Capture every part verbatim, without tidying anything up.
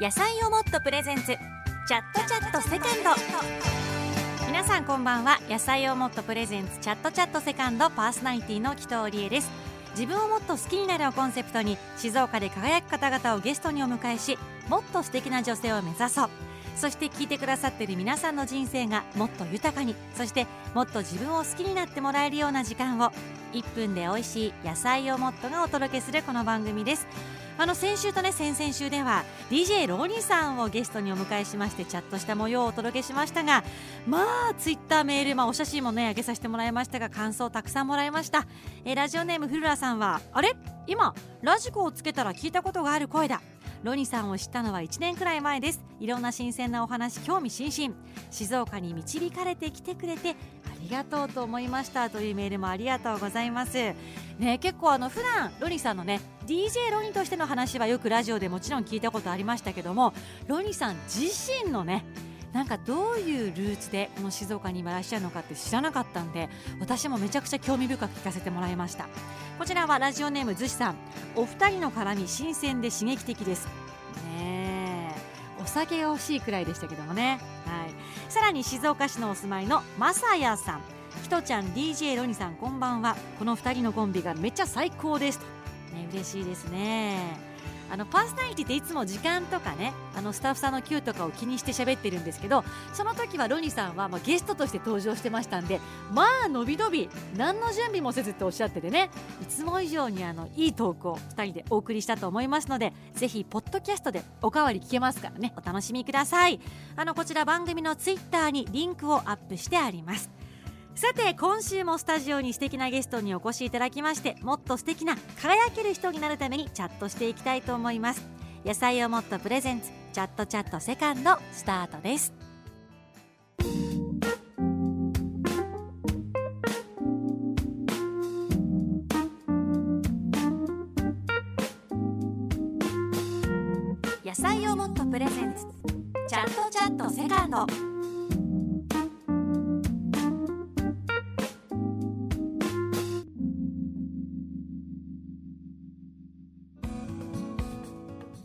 野菜をもっとプレゼンツチャットチャットセカンド。皆さんこんばんは。野菜をもっとプレゼンツチャットチャットセカンドパーソナリティの木戸織江です。自分をもっと好きになるをコンセプトに、静岡で輝く方々をゲストにお迎えし、もっと素敵な女性を目指そう。そして聞いてくださっている皆さんの人生がもっと豊かに、そしてもっと自分を好きになってもらえるような時間を、いっぷんで美味しい野菜をもっとがお届けするこの番組です。あの先週とね先々週では ディージェー ローニーさんをゲストにお迎えしまして、チャットした模様をお届けしましたが、まあツイッター、メール、まあお写真もね上げさせてもらいましたが、感想たくさんもらいました。えラジオネームフルラさんは、あれ今ラジコをつけたら聞いたことがある声だ。ロニさんを知ったのはいちねんくらい前です。いろんな新鮮なお話、興味津々。静岡に導かれてきてくれてありがとうと思いましたというメールもありがとうございます。ね、結構あの普段ロニさんのね ディージェー ロニとしての話はよくラジオでもちろん聞いたことありましたけども、ロニさん自身のねなんかどういうルーツでこの静岡に今いらっしゃるのかって知らなかったんで、私もめちゃくちゃ興味深く聞かせてもらいました。こちらはラジオネームずしさん。お二人の絡み新鮮で刺激的です、ね、お酒が欲しいくらいでしたけどもね、はい、さらに静岡市のお住まいのまさやさん。ひとちゃん ディージェー ロニさんこんばんは。この二人のコンビがめっちゃ最高ですと、ね、嬉しいですね。あのパーソナリティっていつも時間とかね、あのスタッフさんの Q とかを気にして喋ってるんですけど、その時はロニさんはまあゲストとして登場してましたんで、まあのびのび何の準備もせずっておっしゃっててね、いつも以上にあのいいトークをふたりでお送りしたと思いますので、ぜひポッドキャストでおかわり聞けますからね、お楽しみください。あのこちら番組のツイッターにリンクをアップしてあります。さて今週もスタジオに素敵なゲストにお越しいただきまして、もっと素敵な輝ける人になるためにチャットしていきたいと思います。野菜をもっとプレゼンツチャットチャットセカンドスタートです。野菜をもっとプレゼンツチャットチャットセカンド。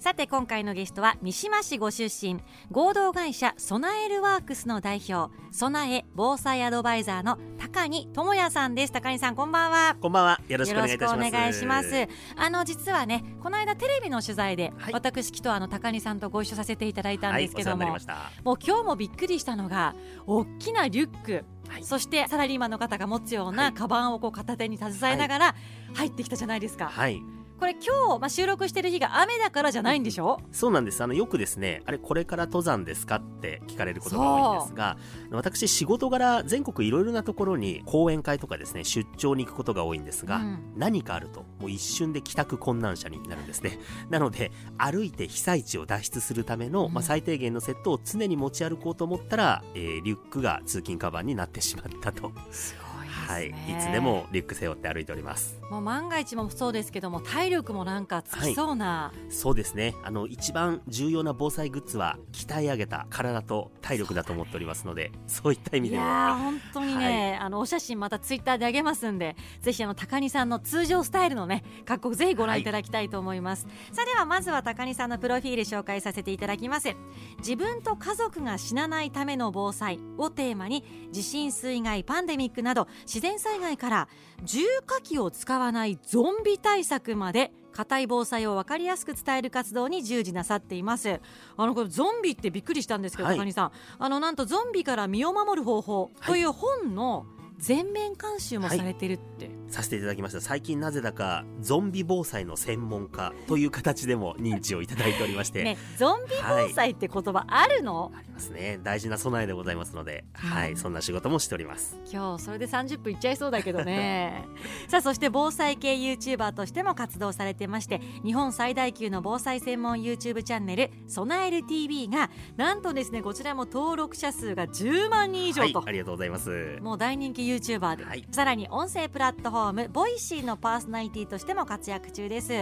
さて今回のゲストは三島市ご出身、合同会社ソナエルワークスの代表、ソナエ防災アドバイザーの高荷智也さんです。高荷さんこんばんは。こんばんは。よろしくお願いいたします。よろしくお願いします。あの実はね、この間テレビの取材で、はい、私木とあの高荷さんとご一緒させていただいたんですけども、はい、お世話になりました。もう今日もびっくりしたのが、大きなリュック、はい、そしてサラリーマンの方が持つようなカバンをこう片手に携えながら入ってきたじゃないですか。はい、これ今日、まあ、収録してる日が雨だからじゃないんでしょ？そうなんです。あのよくですね、あれこれから登山ですかって聞かれることが多いんですが、私仕事柄全国いろいろなところに講演会とかですね、出張に行くことが多いんですが、うん、何かあるともう一瞬で帰宅困難者になるんですね。なので歩いて被災地を脱出するための、まあ、最低限のセットを常に持ち歩こうと思ったら、えー、リュックが通勤カバンになってしまったと。すごい。はい、いつでもリュック背負って歩いております。もう万が一もそうですけども、体力もなんかつきそうな、はい、そうですね。あの一番重要な防災グッズは鍛え上げた体と体力だと思っておりますので、そう、ね、そういった意味でもいや本当にね、はい、あのお写真またツイッターであげますんで、ぜひあの高荷さんの通常スタイルのね格好ぜひご覧いただきたいと思います、はい、さあではまずは高荷さんのプロフィール紹介させていただきます。自分と家族が死なないための防災をテーマに、地震、水害、パンデミックなど自然災害から重火器を使わないゾンビ対策まで、固い防災を分かりやすく伝える活動に従事なさっています。あのこれゾンビってびっくりしたんですけど、高荷さん、あのなんとゾンビから身を守る方法という本の全面監修もされてるって、はい、させていただきました。最近なぜだかゾンビ防災の専門家という形でも認知をいただいておりまして、ね、ゾンビ防災って言葉あるの、はい、ありますね。大事な備えでございますので、はい、そんな仕事もしております。今日それでさんじゅっぷんいっちゃいそうだけどねさあそして防災系 YouTuber としても活動されてまして、日本最大級の防災専門 YouTube チャンネルソナエル ティーブイ がなんとですね、こちらも登録者数がじゅうまんにん以上と、はい、ありがとうございます。もう大人気YouTuber で、はい、さらに音声プラットフォームボイシーのパーソナリティとしても活躍中です。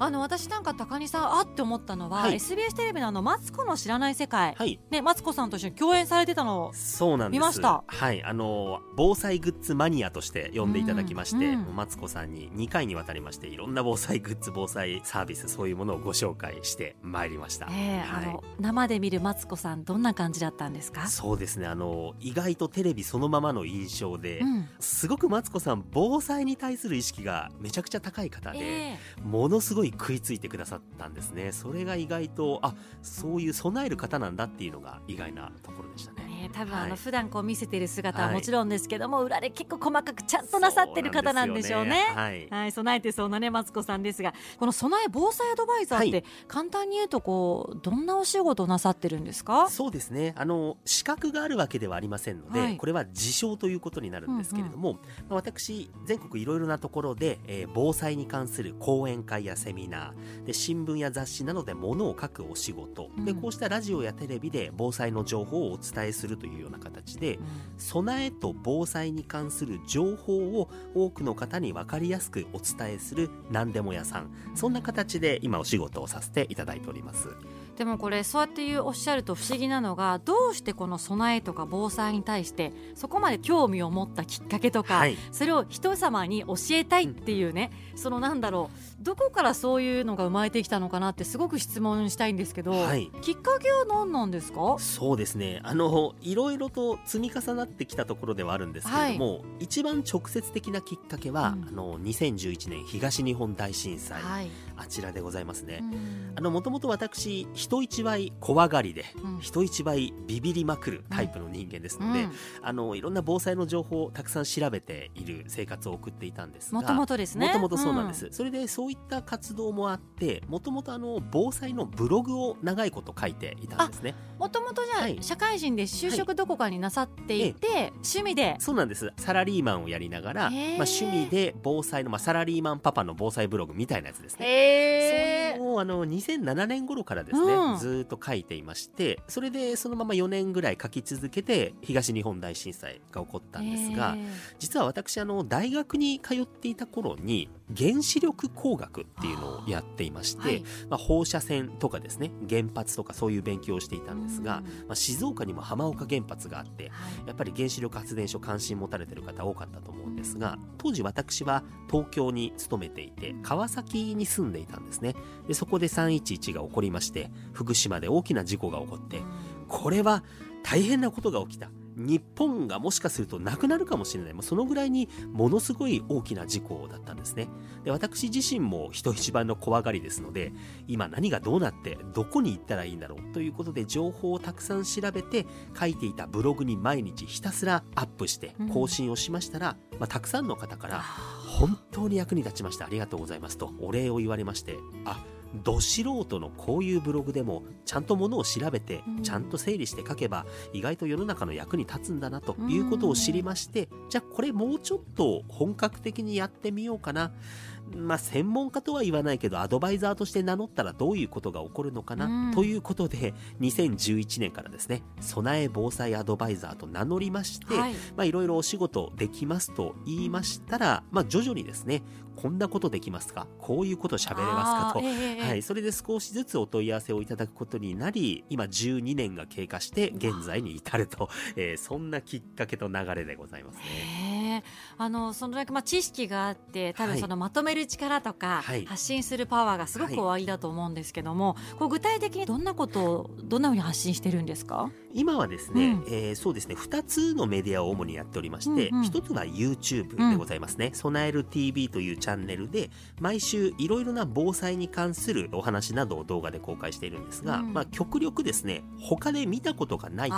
あの私なんか高木さんあって思ったのは、はい、エスビーエス テレビのあのマツコの知らない世界、はいね、マツコさんと一緒に共演されてたのをそうなんです見ました、はい、あの防災グッズマニアとして呼んでいただきまして、うんうん、マツコさんににかいにわたりましていろんな防災グッズ防災サービスそういうものをご紹介してまいりました、えーはい、あの生で見るマツコさんどんな感じだったんですか？そうですね、あの意外とテレビそのままの印象で、うん、すごくマツコさん防災に対する意識がめちゃくちゃ高い方で、えー、ものすごい食いついてくださったんですね。それが意外とあそういう備える方なんだっていうのが意外なところでしたね。多分あの普段こう見せている姿はもちろんですけども、はい、裏で結構細かくちゃんとなさってる方なんでしょうね。そうなんですよね、はいはい、備えてそうなねマツコさんですが、この備え防災アドバイザーって簡単に言うとこうどんなお仕事をなさってるんですか？そうですね、あの資格があるわけではありませんので、はい、これは自称ということになるんですけれども、うんうん、私全国いろいろなところで、えー、防災に関する講演会やセミナーで新聞や雑誌などでものを書くお仕事で、こうしたラジオやテレビで防災の情報をお伝えするというような形で、備えと防災に関する情報を多くの方に分かりやすくお伝えする何でも屋さん、そんな形で今お仕事をさせていただいております。でもこれそうやっていうおっしゃると不思議なのが、どうしてこの備えとか防災に対してそこまで興味を持ったきっかけとか、はい、それを人様に教えたいっていうね、うん、そのなんだろう、どこからそういうのが生まれてきたのかなってすごく質問したいんですけど、はい、きっかけは何なんですか？そうですね、あのいろいろと積み重なってきたところではあるんですけれども、はい、一番直接的なきっかけは、うん、あのにせんじゅういちねん東日本大震災、はい、あちらでございますね。あのもともと私人一倍怖がりで、うん、人一倍ビビりまくるタイプの人間ですので、うん、あのいろんな防災の情報をたくさん調べている生活を送っていたんですが、もともとですね、もともとそうなんです、うん、それでそういった活動もあって、もともとあの防災のブログを長いこと書いていたんですね。もともとじゃあ、はい、社会人で就職どこかになさっていて、はい、趣味でそうなんです、サラリーマンをやりながら、まあ、趣味で防災の、まあ、サラリーマンパパの防災ブログみたいなやつですね。へー、それをあのにせんななねん頃からですね、うん、ずっと書いていまして、それでそのままよねんぐらい書き続けて東日本大震災が起こったんですが、実は私あの大学に通っていた頃に原子力工学っていうのをやっていまして、はい、まあ、放射線とかですね、原発とかそういう勉強をしていたんですが、まあ、静岡にも浜岡原発があって、はい、やっぱり原子力発電所関心持たれてる方多かったと思うんですが、当時私は東京に勤めていて川崎に住んでいたんですね。でそこでさんいちいちが起こりまして、福島で大きな事故が起こって、これは大変なことが起きた、日本がもしかするとなくなるかもしれない、まあ、そのぐらいにものすごい大きな事故だったんですね。で私自身も人一倍の怖がりですので、今何がどうなってどこに行ったらいいんだろうということで情報をたくさん調べて書いていたブログに毎日ひたすらアップして更新をしましたら、うんまあ、たくさんの方から本当に役に立ちました、ありがとうございますとお礼を言われまして、あど素人のこういうブログでもちゃんとものを調べてちゃんと整理して書けば意外と世の中の役に立つんだなということを知りまして、じゃあこれもうちょっと本格的にやってみようかな、まあ、専門家とは言わないけどアドバイザーとして名乗ったらどういうことが起こるのかなということで、にせんじゅういちねんからですね、備え防災アドバイザーと名乗りまして、まあいろいろお仕事できますと言いましたら、まあ徐々にですね、こんなことできますか、こういうこと喋れますかと、えーはい、それで少しずつお問い合わせをいただくことになり、今じゅうにねんが経過して現在に至ると、えー、そんなきっかけと流れでございますね。あのそのだけ、まあ、知識があって多分そのまとめる力とか、はい、発信するパワーがすごくおありだと思うんですけども、はい、こう具体的にどんなことをどんなふうに発信してるんですか？今はですね、うんえー、そうですね、ふたつのメディアを主にやっておりまして、うんうん、ひとつは YouTube でございますね、うん、備える ティーブイ というチャンネルで毎週いろいろな防災に関するお話などを動画で公開しているんですが、うんまあ、極力ですね、他で見たことがないこ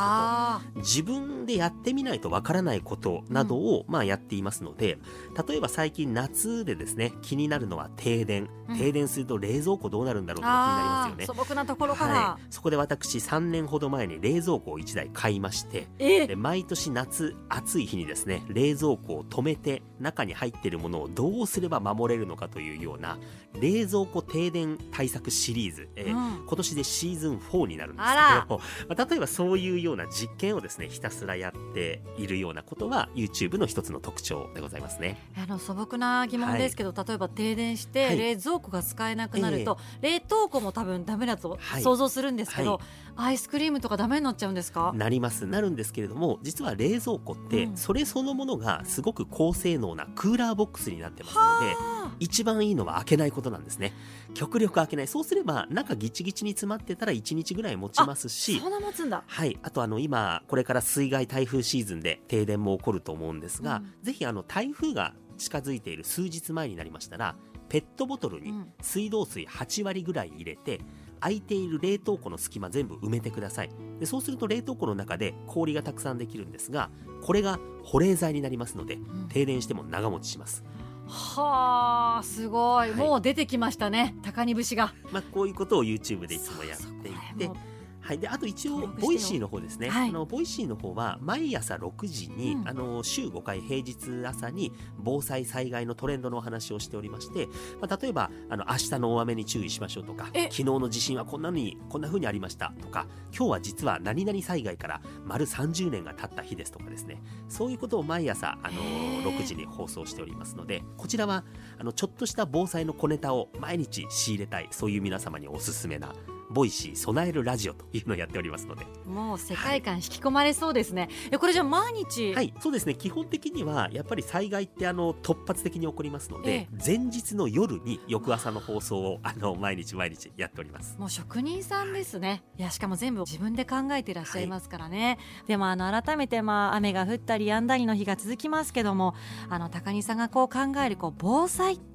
と、自分でやってみないとわからないことなどをまあやっていますので、うん、例えば最近夏でですね、気になるのは停電、うん、停電すると冷蔵庫どうなるんだろうと気になりますよね。素朴なところから、はい、そこで私さんねんほど前に冷蔵庫をいちだい買いまして、で毎年夏暑い日にですね、冷蔵庫を止めて中に入っているものをどうすれば守れるのかというような冷蔵庫停電対策シリーズ、えーうん、今年でシーズンフォーになるんですけども、まあ、例えばそういうような実験をですねひたすらやっているようなことは YouTube の一つの特徴でございますね。あの素朴な疑問ですけど、はい、例えば停電して冷蔵庫が使えなくなると、はいえー、冷凍庫も多分ダメだと想像するんですけど、はいはい、アイスクリームとかダメになっちゃうんですか？なりますなるんですけれども、実は冷蔵庫ってそれそのものがすごく高性能なクーラーボックスになってますので、うん、一番いいのは開けないことなんですね。極力開けない。そうすれば中ギチギチに詰まってたらいちにちぐらい持ちますし、あ、そんな持つんだ。はい、あとあの今これから水害台風シーズンで停電も起こると思うんですが、うん、ぜひあの台風が近づいている数日前になりましたらペットボトルに水道水はちわりぐらい入れて、うん、空いている冷凍庫の隙間全部埋めてください。でそうすると冷凍庫の中で氷がたくさんできるんですが、これが保冷剤になりますので、うん、停電しても長持ちします。はあ、すごい、はい、もう出てきましたね、高荷節が。まあ、こういうことを YouTube でいつもやっていて、そうそう、はい、であと一応ボイシーの方ですね、はい、あのボイシーの方は毎朝ろくじに、うん、あの週ごかい平日朝に防災災害のトレンドのお話をしておりまして、まあ、例えばあの明日の大雨に注意しましょうとか、昨日の地震はこんなのにこんな風にありましたとか、今日は実は何々災害から丸さんじゅうねんが経った日ですとかですね、そういうことを毎朝あのろくじに放送しておりますので、こちらはあのちょっとした防災の小ネタを毎日仕入れたい、そういう皆様におすすめなボイシー備えるラジオというのをやっておりますので、もう世界観引き込まれそうですね、はい、これじゃあ毎日、はい、そうですね、基本的にはやっぱり災害ってあの突発的に起こりますので、ええ、前日の夜に翌朝の放送をあの毎日毎日やっております。もう職人さんですね、はい、いやしかも全部自分で考えていらっしゃいますからね、はい、でもあの改めて、まあ、雨が降ったりやんだりの日が続きますけども、あの高荷さんがこう考えるこう防災って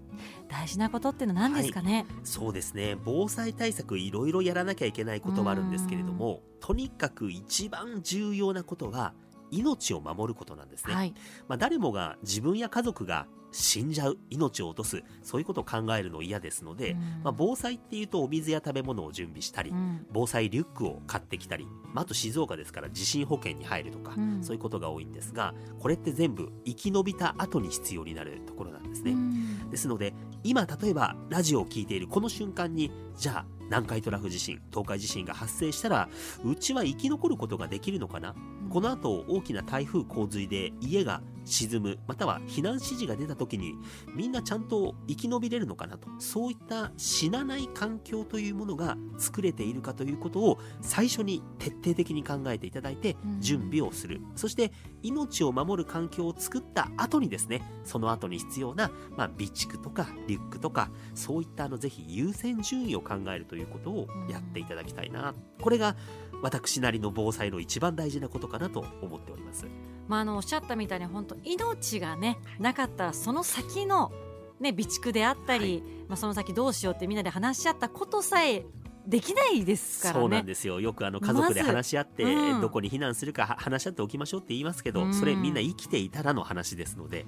大事なことってのは何ですかね、はい、そうですね、防災対策いろいろやらなきゃいけないこともあるんですけれども、とにかく一番重要なことは命を守ることなんですね、はい、まあ、誰もが自分や家族が死んじゃう、命を落とす、そういうことを考えるの嫌ですので、うん、まあ、防災っていうとお水や食べ物を準備したり、うん、防災リュックを買ってきたり、まあ、あと静岡ですから地震保険に入るとか、うん、そういうことが多いんですが、これって全部生き延びた後に必要になるところなんですね、うん、ですので今例えばラジオを聞いているこの瞬間に、じゃあ南海トラフ地震、東海地震が発生したらうちは生き残ることができるのかな、うん、この後大きな台風洪水で家が沈む、または避難指示が出た時にみんなちゃんと生き延びれるのかなと、そういった死なない環境というものが作れているかということを最初に徹底的に考えていただいて準備をする、うん、そして命を守る環境を作った後にですね、その後に必要な、まあ、備蓄とかリュックとか、そういったあのぜひ優先順位を考えるということをやっていただきたいな、うん、これが私なりの防災の一番大事なことかなと思っております。まあ、あのおっしゃったみたいに本当命が、ね、なかったらその先の、ね、備蓄であったり、はい、まあ、その先どうしようってみんなで話し合ったことさえできないですからね。そうなんですよ、よくあの家族で話し合って、まうん、どこに避難するか話し合っておきましょうって言いますけど、うん、それみんな生きていたらの話ですので、ね、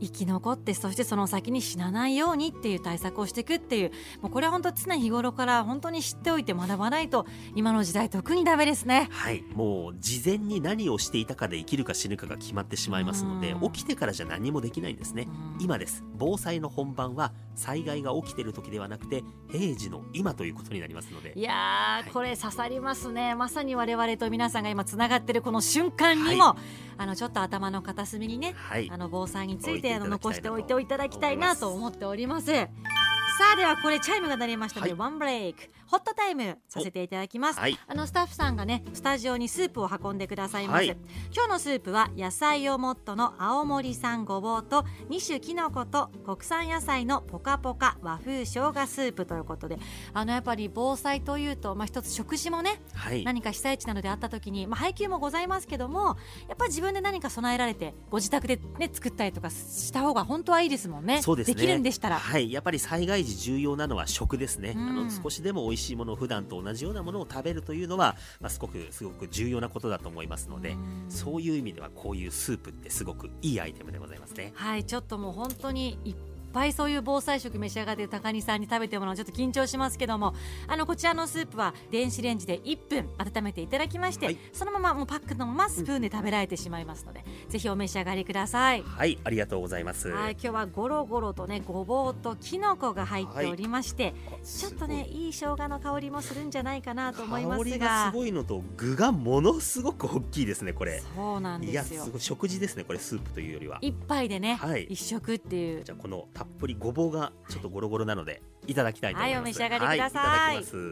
生き残って、そしてその先に死なないようにっていう対策をしていくっていう、もうこれは本当常日頃から本当に知っておいて学ばないと今の時代特にダメですね。はい、もう事前に何をしていたかで生きるか死ぬかが決まってしまいますので、起きてからじゃ何もできないんですね。今です。防災の本番は災害が起きてる時ではなくて平時の今ということになりますので、いやー、はい、これ刺さりますね。まさに我々と皆さんが今つながってるこの瞬間にも、はい、あのちょっと頭の片隅にね、はい、あの防災についてあの残しておいておいただきたいなと思っております。さあではこれチャイムが鳴りましたので、はい、ワンブレイクホットタイムさせていただきます、はい、あのスタッフさんがねスタジオにスープを運んでくださいます、はい、今日のスープは野菜をモットの青森産ごぼうとにしゅきのこと国産野菜のポカポカ和風生姜スープということで、あのやっぱり防災というと、まあ、一つ食事もね、はい、何か被災地などであった時に、まあ、配給もございますけども、やっぱり自分で何か備えられてご自宅で、ね、作ったりとかした方が本当はいいですもんね。そうですね、できるんでしたら、はい、やっぱり災害時重要なのは食ですね、うん、あの少しでも美味美味しいものを普段と同じようなものを食べるというのは、まあ、すごくすごく重要なことだと思いますので、そういう意味ではこういうスープってすごくいいアイテムでございますね。はい、ちょっともう本当に一ぱいそういう防災食召し上がっている高荷さんに食べてもらうのちょっと緊張しますけども、あのこちらのスープは電子レンジでいっぷん温めていただきまして、はい、そのままもうパックのままスプーンで食べられてしまいますので、うん、ぜひお召し上がりください。はい、ありがとうございます。はい、今日はゴロゴロとねごぼうときのこが入っておりまして、はい、ちょっとねいい生姜の香りもするんじゃないかなと思いますが、香りがすごいのと具がものすごく大きいですね。これそうなんですよ。いやすごい食事ですねこれ、スープというよりは一杯でね、はい、一食っていう。じゃあこのたっぷりごぼうがちょっとゴロゴロなのでいただきたいと思います。はい、お召し上がりください。はい、いただきます。う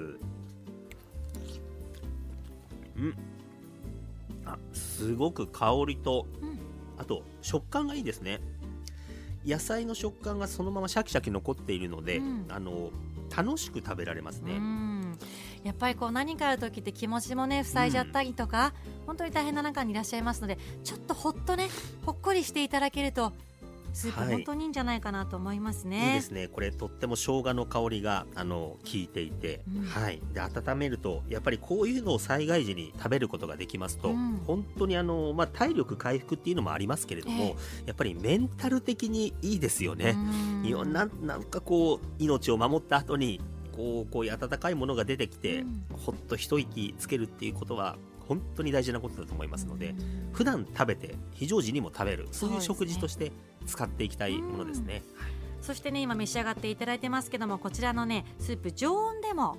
ん、あ、すごく香りと、うん、あと食感がいいですね。野菜の食感がそのままシャキシャキ残っているので、うん、あの楽しく食べられますね。うん、やっぱりこう何かある時って気持ちもね塞いじゃったりとか、うん、本当に大変な中にいらっしゃいますので、ちょっとほっとねほっこりしていただけるとスープ本当にいいんじゃないかなと思いますね。はい、いいですね。これとっても生姜の香りがあの効いていて、うん、はい、で温めるとやっぱりこういうのを災害時に食べることができますと、うん、本当にあの、まあ、体力回復っていうのもありますけれども、えー、やっぱりメンタル的にいいですよね。いろんな、なんかこう命を守った後にこう、こういう温かいものが出てきて、うん、ほっと一息つけるっていうことは本当に大事なことだと思いますので、うん、普段食べて非常時にも食べる、そういう食事として使っていきたいものですね。うん、そしてね今召し上がっていただいてますけども、こちらのねスープ常温でも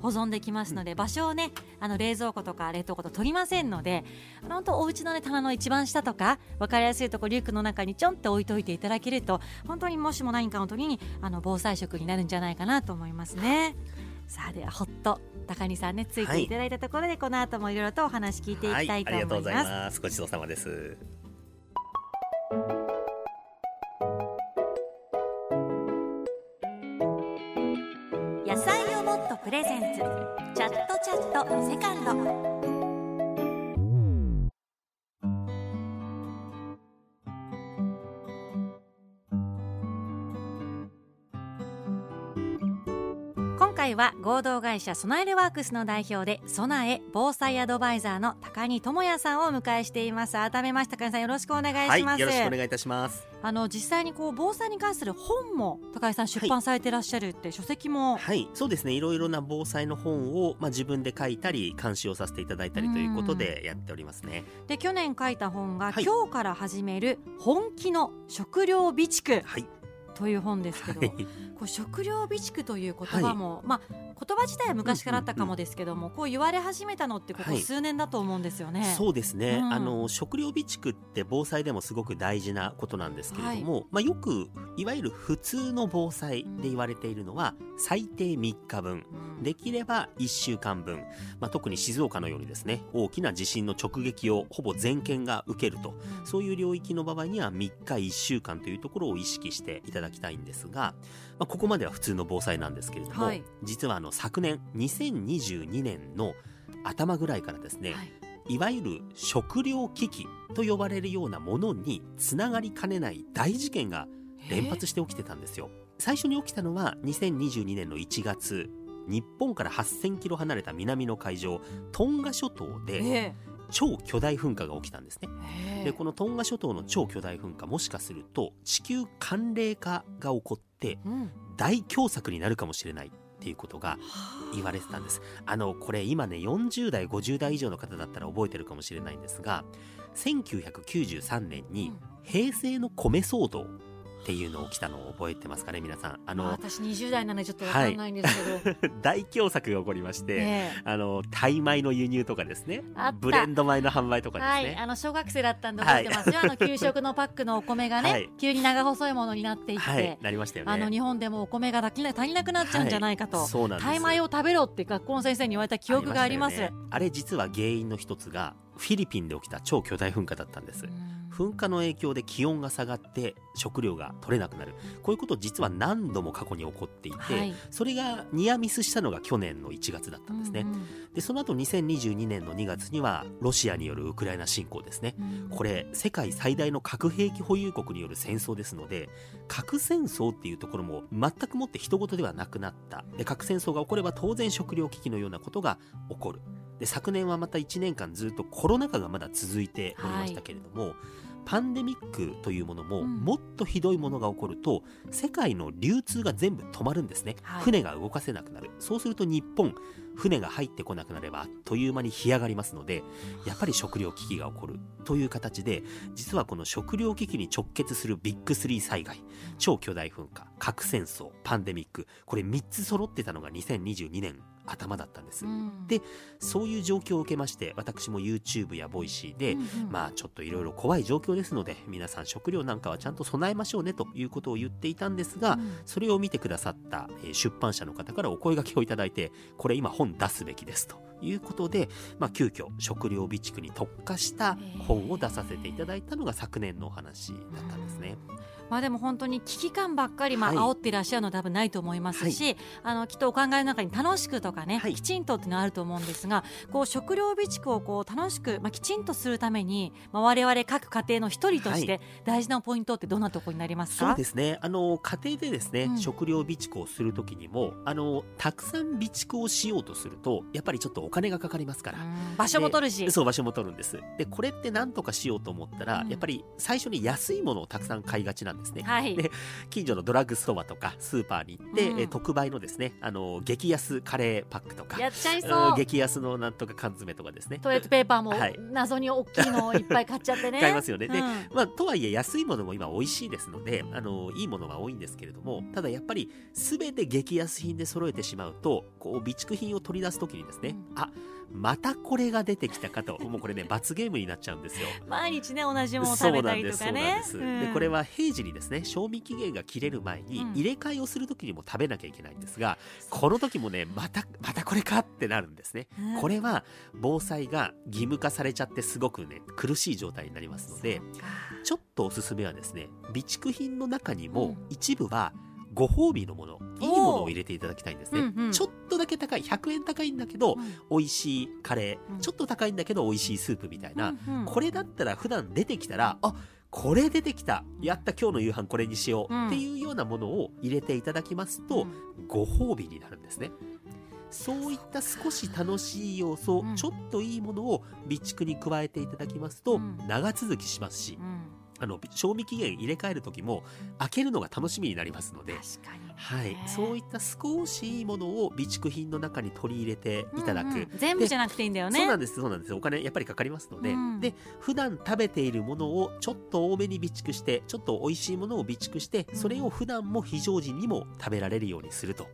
保存できますので、うん、場所をねあの冷蔵庫とか冷凍庫と取りませんので、あの本当お家の、ね、棚の一番下とか分かりやすいところリュックの中にちょんって置いといていただけると、本当にもしも何かの時にあの防災食になるんじゃないかなと思いますね。さあではほっと高荷さんねついていただいたところで、はい、この後もいろいろとお話聞いていきたいと思います。はい、ありがとうございます。ごちそうさまです。野菜をもっとプレゼンツ、チャットチャットセカンド。今回は合同会社ソナエルワークスの代表でソナエ防災アドバイザーの高荷智也さんをお迎えしています。改めまして高荷さんよろしくお願いします。はい、よろしくお願いいたします。あの実際にこう防災に関する本も高荷さん出版されていらっしゃるって、はい、書籍も。はい、そうですね、いろいろな防災の本を、まあ、自分で書いたり監修をさせていただいたりということでやっておりますね。で去年書いた本が、はい、今日から始める本気の食料備蓄、はい、という本ですけど、はい、こう食料備蓄という言葉も、はい、まあ、言葉自体は昔からあったかもですけども、うんうんうん、こう言われ始めたのってここ数年だと思うんですよね。はい、そうですね、うん、あの食料備蓄って防災でもすごく大事なことなんですけれども、はい、まあ、よくいわゆる普通の防災で言われているのは最低みっかぶん、うん、できればいっしゅうかんぶん、まあ、特に静岡のようにですね大きな地震の直撃をほぼ全県が受けると、そういう領域の場合にはみっかいっしゅうかんというところを意識していただきいただきたいんですが、まあ、ここまでは普通の防災なんですけれども、はい、実はあの昨年にせんにじゅうにねんの頭ぐらいからですね、はい、いわゆる食料危機と呼ばれるようなものにつながりかねない大事件が連発して起きてたんですよ。最初に起きたのはにせんにじゅうにねんのいちがつ、日本からはっせんキロ離れた南の海上トンガ諸島で超巨大噴火が起きたんですね。でこのトンガ諸島の超巨大噴火、もしかすると地球寒冷化が起こって大凶作になるかもしれないっていうことが言われてたんです。あのこれ今ねよんじゅうだいごじゅうだい以上の方だったら覚えてるかもしれないんですが、せんきゅうひゃくきゅうじゅうさんねんに平成の米騒動っていうのを起きたのを覚えてますかね皆さん。あの、まあ、私にじゅうだいなのでちょっと分かんないんですけど、はい、大凶作が起こりまして、ね、あのタイ米の輸入とかですね、ブレンド米の販売とかですね、はい、あの小学生だったんで覚えてますよ、はい、あの給食のパックのお米がね、はい、急に長細いものになっていって、はい、なりましたよね。あの日本でもお米が足りなくなっちゃうんじゃないかと、はい、そうなんです。タイ米を食べろって学校の先生に言われた記憶があります。ありましたよね。あれ実は原因の一つがフィリピンで起きた超巨大噴火だったんです。噴火の影響で気温が下がって食料が取れなくなる、こういうこと実は何度も過去に起こっていて、はい、それがニアミスしたのが去年のいちがつだったんですね。うんうん、でその後にせんにじゅうにねんのにがつにはロシアによるウクライナ侵攻ですね。うん、これ世界最大の核兵器保有国による戦争ですので、核戦争っていうところも全くもって人事ではなくなった。で核戦争が起これば当然食料危機のようなことが起こる。で昨年はまたいちねんかんずっとコロナ禍がまだ続いておりましたけれども、はい、パンデミックというものも、うん、もっとひどいものが起こると世界の流通が全部止まるんですね、はい、船が動かせなくなる。そうすると日本、船が入ってこなくなればあっという間に干上がりますので、やっぱり食糧危機が起こるという形で、実はこの食糧危機に直結するビッグスリー災害、超巨大噴火、核戦争、パンデミック、これみっつ揃ってたのがにせんにじゅうにねん頭だったんです、うん、でそういう状況を受けまして、私も YouTube やボイシーで、うんうん、まあちょっといろいろ怖い状況ですので皆さん食料なんかはちゃんと備えましょうねということを言っていたんですが、うん、それを見てくださった出版社の方からお声掛けをいただいて、これ今本出すべきですということで、まあ、急遽食料備蓄に特化した本を出させていただいたのが昨年のお話だったんですね、うん、まあ、でも本当に危機感ばっかり、まあ、煽っていらっしゃるのは多分ないと思いますし、はい、あのきっとお考えの中に楽しくとかね、はい、きちんとっていうのはあると思うんですが、こう食料備蓄をこう楽しく、まあ、きちんとするために、まあ、我々各家庭の一人として大事なポイントってどんなところになりますか？はい、そうですね、あの家庭でですね、うん、食料備蓄をするときにもあのたくさん備蓄をしようとするとやっぱりちょっとお金がかかりますから、うん、場所も取るし、そう場所も取るんです。でこれって何とかしようと思ったら、うん、やっぱり最初に安いものをたくさん買いがちなんですね、はい、で近所のドラッグストアとかスーパーに行って、うん、え特売のですね、あの激安カレーパックとかやっちゃいそう、うん、激安のなんとか缶詰とかですね、トイレットペーパーも謎に大きいのをいっぱい買っちゃってね、はい、買いますよね。で、うん、まあ、とはいえ安いものも今美味しいですので、あのいいものは多いんですけれども、ただやっぱり全て激安品で揃えてしまうと、こう備蓄品を取り出すときにですね、うん、あ、またこれが出てきたかと、もうこれね罰ゲームになっちゃうんですよ。毎日ね同じもの食べたりとかね。そうなんです、そうなんです、うん、でこれは平時にですね、賞味期限が切れる前に入れ替えをする時にも食べなきゃいけないんですが、うん、この時もねまたまたこれかってなるんですね、うん、これは防災が義務化されちゃってすごくね苦しい状態になりますので、ちょっとおすすめはですね、備蓄品の中にも一部はご褒美のもの、いいものを入れていただきたいんですね、うんうん、ちょっとだけ高い、ひゃくえん高いんだけど、うん、美味しいカレー、うん、ちょっと高いんだけど美味しいスープみたいな、うんうん、これだったら普段出てきたら、あ、これ出てきた、やった、今日の夕飯これにしよう、うん、っていうようなものを入れていただきますと、うん、ご褒美になるんですね。そういった少し楽しい要素、うん、ちょっといいものを備蓄に加えていただきますと、うん、長続きしますし、うん、あの賞味期限入れ替える時も開けるのが楽しみになりますので、確かに、ね、はい、そういった少しいいものを備蓄品の中に取り入れていただく、うんうん、全部じゃなくていいんだよね。そうなんです、そうなんです、お金やっぱりかかりますので、うん、で普段食べているものをちょっと多めに備蓄して、ちょっと美味しいものを備蓄して、それを普段も非常時にも食べられるようにすると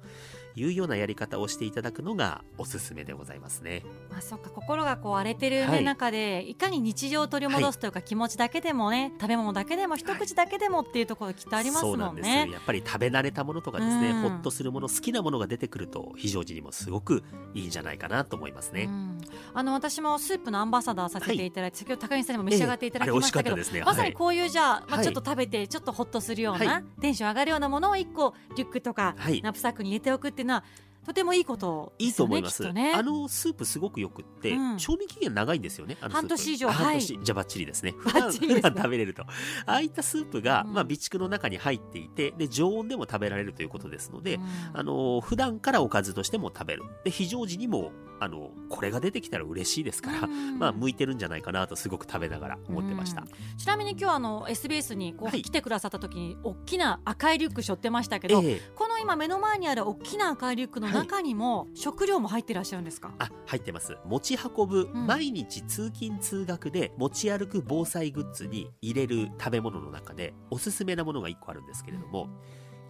いうようなやり方をしていただくのがおすすめでございますね。まあ、そっか、心がこう荒れてる、ね、はい、中でいかに日常を取り戻すというか、はい、気持ちだけでもね、食べ物だけでも一口だけでもっていうところきっとありますもんね、はい、そうなんです。やっぱり食べ慣れたものとかですね、ほっとするもの、好きなものが出てくると非常時にもすごくいいんじゃないかなと思いますね。うん、あの私もスープのアンバサダーさせていただいて、はい、先ほど高木さんにも召し上がっていただきましたけど、えー、あれ美味しかったですね、はい、まさにこういうじゃあ、まあ、ちょっと食べてちょっとほっとするような、はい、テンション上がるようなものをいっこリュックとか、はい、ナップサックに入れておくっていうのはとてもいいことですよね、いいと思います、きっとね。あのスープすごくよくって、うん、賞味期限長いんですよね、あのスープ半年以上、半年、はい、じゃあバッチリですね、普段、普段食べれると、ああいったスープが、うん、まあ、備蓄の中に入っていて、で常温でも食べられるということですので、うん、あの普段からおかずとしても食べる、で非常時にもあのこれが出てきたら嬉しいですから、うん、まあ、向いてるんじゃないかなとすごく食べながら思ってました、うん、ちなみに今日あの エスビーエス にこう、はい、来てくださった時に大きな赤いリュック背負ってましたけど、えー、この今目の前にある大きな赤いリュックの中にも食料も入ってらっしゃるんですか？はい、あ、入ってます。持ち運ぶ、うん、毎日通勤通学で持ち歩く防災グッズに入れる食べ物の中でおすすめなものがいっこあるんですけれども、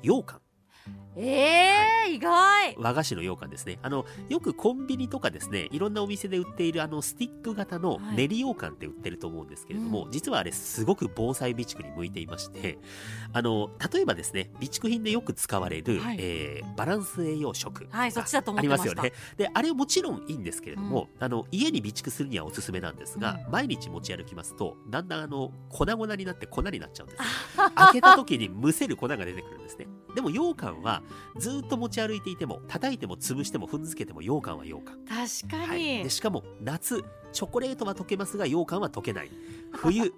羊羹、えーはい、意外、和菓子の羊羹ですね。あのよくコンビニとかですね、いろんなお店で売っているあのスティック型の練り羊羹って売ってると思うんですけれども、はい、うん、実はあれすごく防災備蓄に向いていまして、あの例えばですね、備蓄品でよく使われる、はい、えー、バランス栄養食がありますよね、はい、であれもちろんいいんですけれども、うん、あの家に備蓄するにはおすすめなんですが、うん、毎日持ち歩きますとだんだんあの粉々になって粉になっちゃうんです開けた時にむせる粉が出てくるんですね。でも羊羹はずっと持ち歩いていても、叩いても潰しても踏んづけても羊羹は羊羹、確かに、はい、でしかも夏チョコレートは溶けますが羊羹は溶けない、冬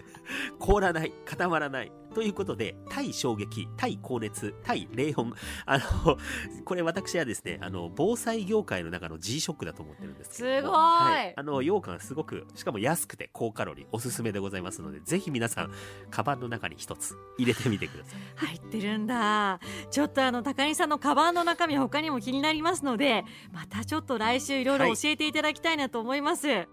凍らない、固まらないということで、対衝撃、対高熱、対冷温、あのこれ私はですね、あの防災業界の中の G ショックだと思ってるんですけど、すごい、はい、あの羊羹すごく、しかも安くて高カロリーおすすめでございますので、ぜひ皆さんカバンの中に一つ入れてみてください。入ってるんだ。ちょっとあの高木さんのカバンの中身他にも気になりますので、またちょっと来週いろいろ教えていただきたいなと思います、はい。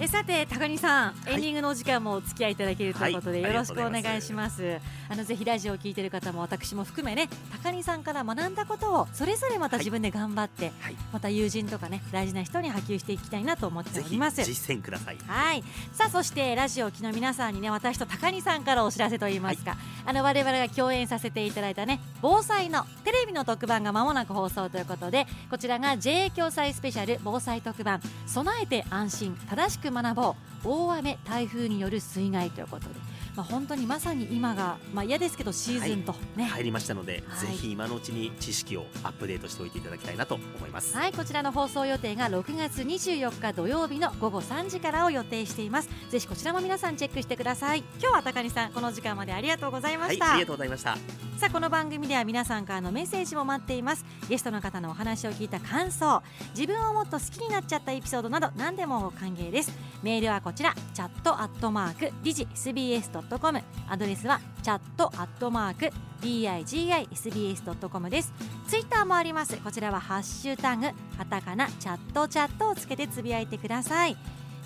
えさて高木さん、エンディングのお時間もお付き合いいただけるということで、よろしくお願いします、はい、あのぜひラジオを聞いている方も私も含めね、高木さんから学んだことをそれぞれまた自分で頑張って、はい、また友人とかね、大事な人に波及していきたいなと思っております。ぜひ実践ください。はい、さあそしてラジオを聞の皆さんにね、私と高木さんからお知らせといいますか、はい、あの我々が共演させていただいたね、防災のテレビの特番が間もなく放送ということで、こちらが ジェーエー 共済スペシャル防災特番、備えて安心正しく学ぼう大雨台風による水害ということで、まあ、本当にまさに今が、まあ、嫌ですけどシーズンと、ね、はい、入りましたので、はい、ぜひ今のうちに知識をアップデートしておいていただきたいなと思います、はい。こちらの放送予定がろくがつにじゅうよっか土曜日の午後さんじからを予定しています。ぜひこちらも皆さんチェックしてください。今日は高木さん、この時間までありがとうございました、はい、ありがとうございました。さあこの番組では皆さんからのメッセージも待っています。ゲストの方のお話を聞いた感想、自分をもっと好きになっちゃったエピソードなど何でも歓迎です。メールはこちら、チャットアットマークディジ エスビーエスドットコム、 アドレスはチャットアットマーク ディーアイジーアイエスビーエスドットコム です。ツイッターもあります。こちらはハッシュタグカタカナチャットチャットをつけてつぶやいてください。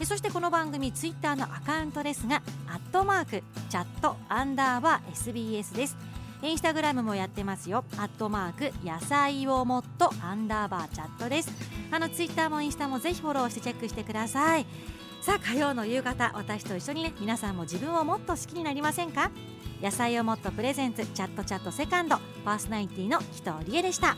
そしてこの番組ツイッターのアカウントですが、アットマークチャットアンダーバー エスビーエス です。インスタグラムもやってますよ。アットマーク野菜をもっとアンダーバーチャットです。あのツイッターもインスタもぜひフォローしてチェックしてください。さあ火曜の夕方、私と一緒にね、皆さんも自分をもっと好きになりませんか。野菜をもっとプレゼンツチャットチャットセカンド、パーソナリティの木戸理恵でした。